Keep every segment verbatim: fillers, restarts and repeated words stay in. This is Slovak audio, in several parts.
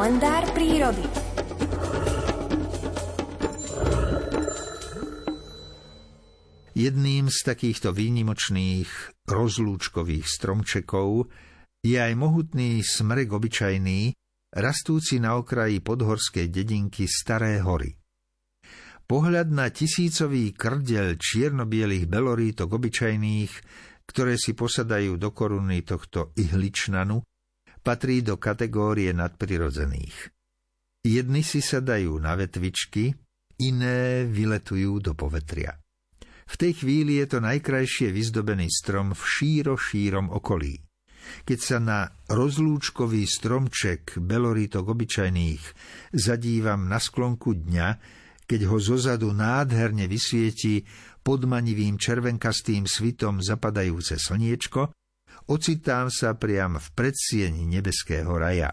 Kalendár prírody. Jedným z takýchto výnimočných rozlúčkových stromčekov je aj mohutný smrek obyčajný, rastúci na okraji podhorskej dedinky Staré hory. Pohľad na tisícový krdeľ čiernobielých belorítok obyčajných, ktoré si posadajú do koruny tohto ihličnanu, patrí do kategórie nadprirodzených. Jedni si sadajú na vetvičky, iné vyletujú do povetria. V tej chvíli je to najkrajšie vyzdobený strom v šíro šírom okolí. Keď sa na rozlúčkový stromček belorítok obyčajných zadívam na sklonku dňa, keď ho zozadu nádherne vysvieti podmanivým červenkastým svitom zapadajúce slniečko, ocitám sa priam v predsieni nebeského raja.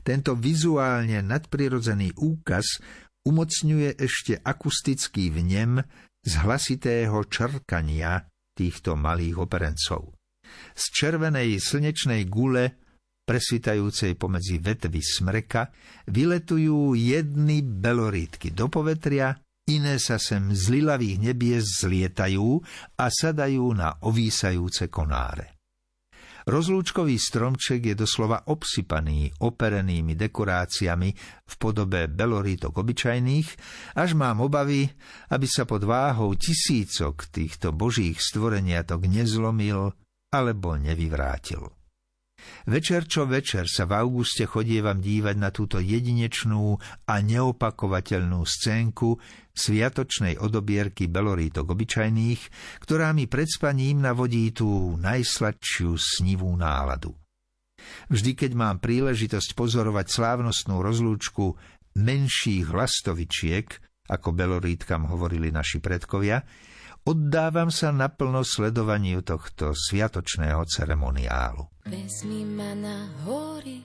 Tento vizuálne nadprirodzený úkaz umocňuje ešte akustický vnem z hlasitého črkania týchto malých operencov. Z červenej slnečnej gule, presvitajúcej pomedzi vetvy smreka, vyletujú jedny belorítky do povetria, iné sa sem z lilavých nebies zlietajú a sadajú na ovísajúce konáre. Rozlúčkový stromček je doslova obsypaný operenými dekoráciami v podobe belorítok obyčajných, až mám obavy, aby sa pod váhou tisícok týchto božích stvoreniatok nezlomil alebo nevyvrátil. Večer čo večer sa v auguste chodievam dívať na túto jedinečnú a neopakovateľnú scénku sviatočnej odobierky belorítok obyčajných, ktorá mi pred spaním navodí tú najsladšiu snivú náladu. Vždy, keď mám príležitosť pozorovať slávnostnú rozlúčku menších lastovičiek, ako belorítkam hovorili naši predkovia, oddávam sa naplno sledovaniu tohto sviatočného ceremoniálu. Vezmi ma na hory,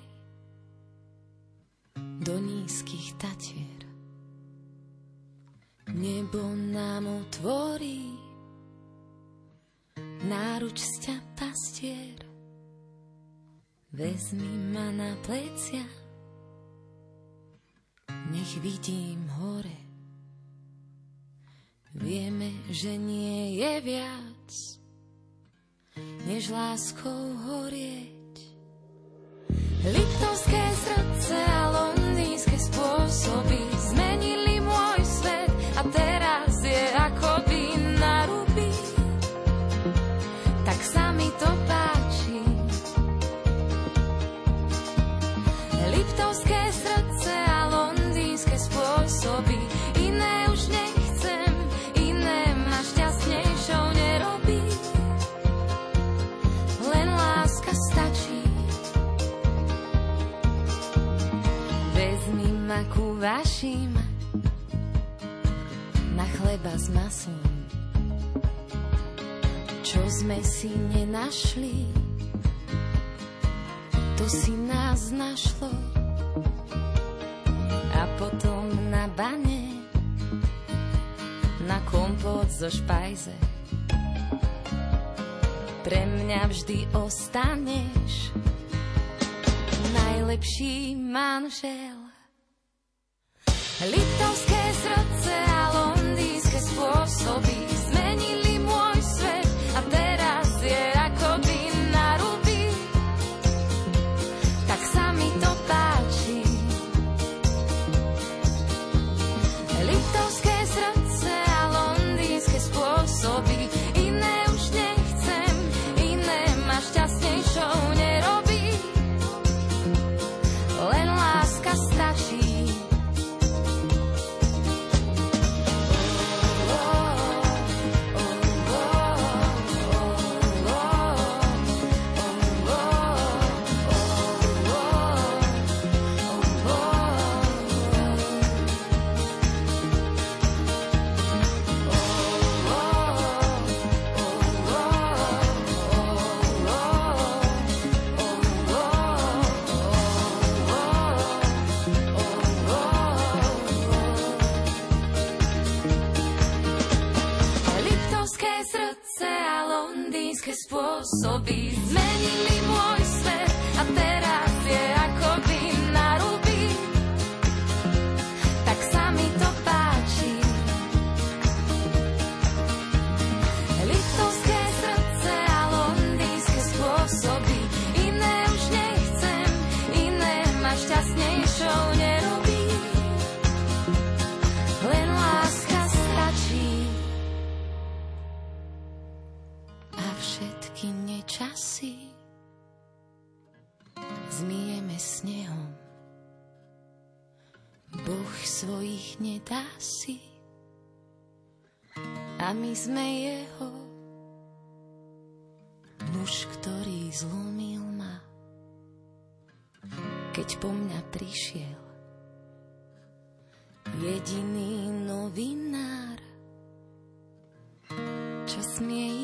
do nízkych tatier. Nebo nám otvorí, náruč sťa pastier. Vezmi ma na plecia, nech vidím hore. Vieme, že nie je viac, než láskou horieť. Liptovské srdce a londýnske spôsoby zmenili môj svet a teraz je akoby na ruby. Tak sa mi to páči. Liptovské srdce a londýnske spôsoby iné už nech ku vašim na chleba s maslom, čo sme si nenašli, to si nás našlo. A potom na bane, na kompot zo špajze, pre mňa vždy ostaneš najlepší manžel. Liptovské srdce a londýnske spôsoby zmenili môj svet a teraz je akoby na ruby. Tak sa mi to páči. Liptovské srdce a londýnske spôsoby iné už nechcem, iné ma šťastnejšou nerobí. Len láska stačí. Spôsoby zmenili môj svet a teraz je akoby na ruky. Kým časy zmijeme snehom, Boh svojich nedá si, a my sme jeho. Muž, ktorý zlomil ma, keď po mňa prišiel jediný novinár, čo smie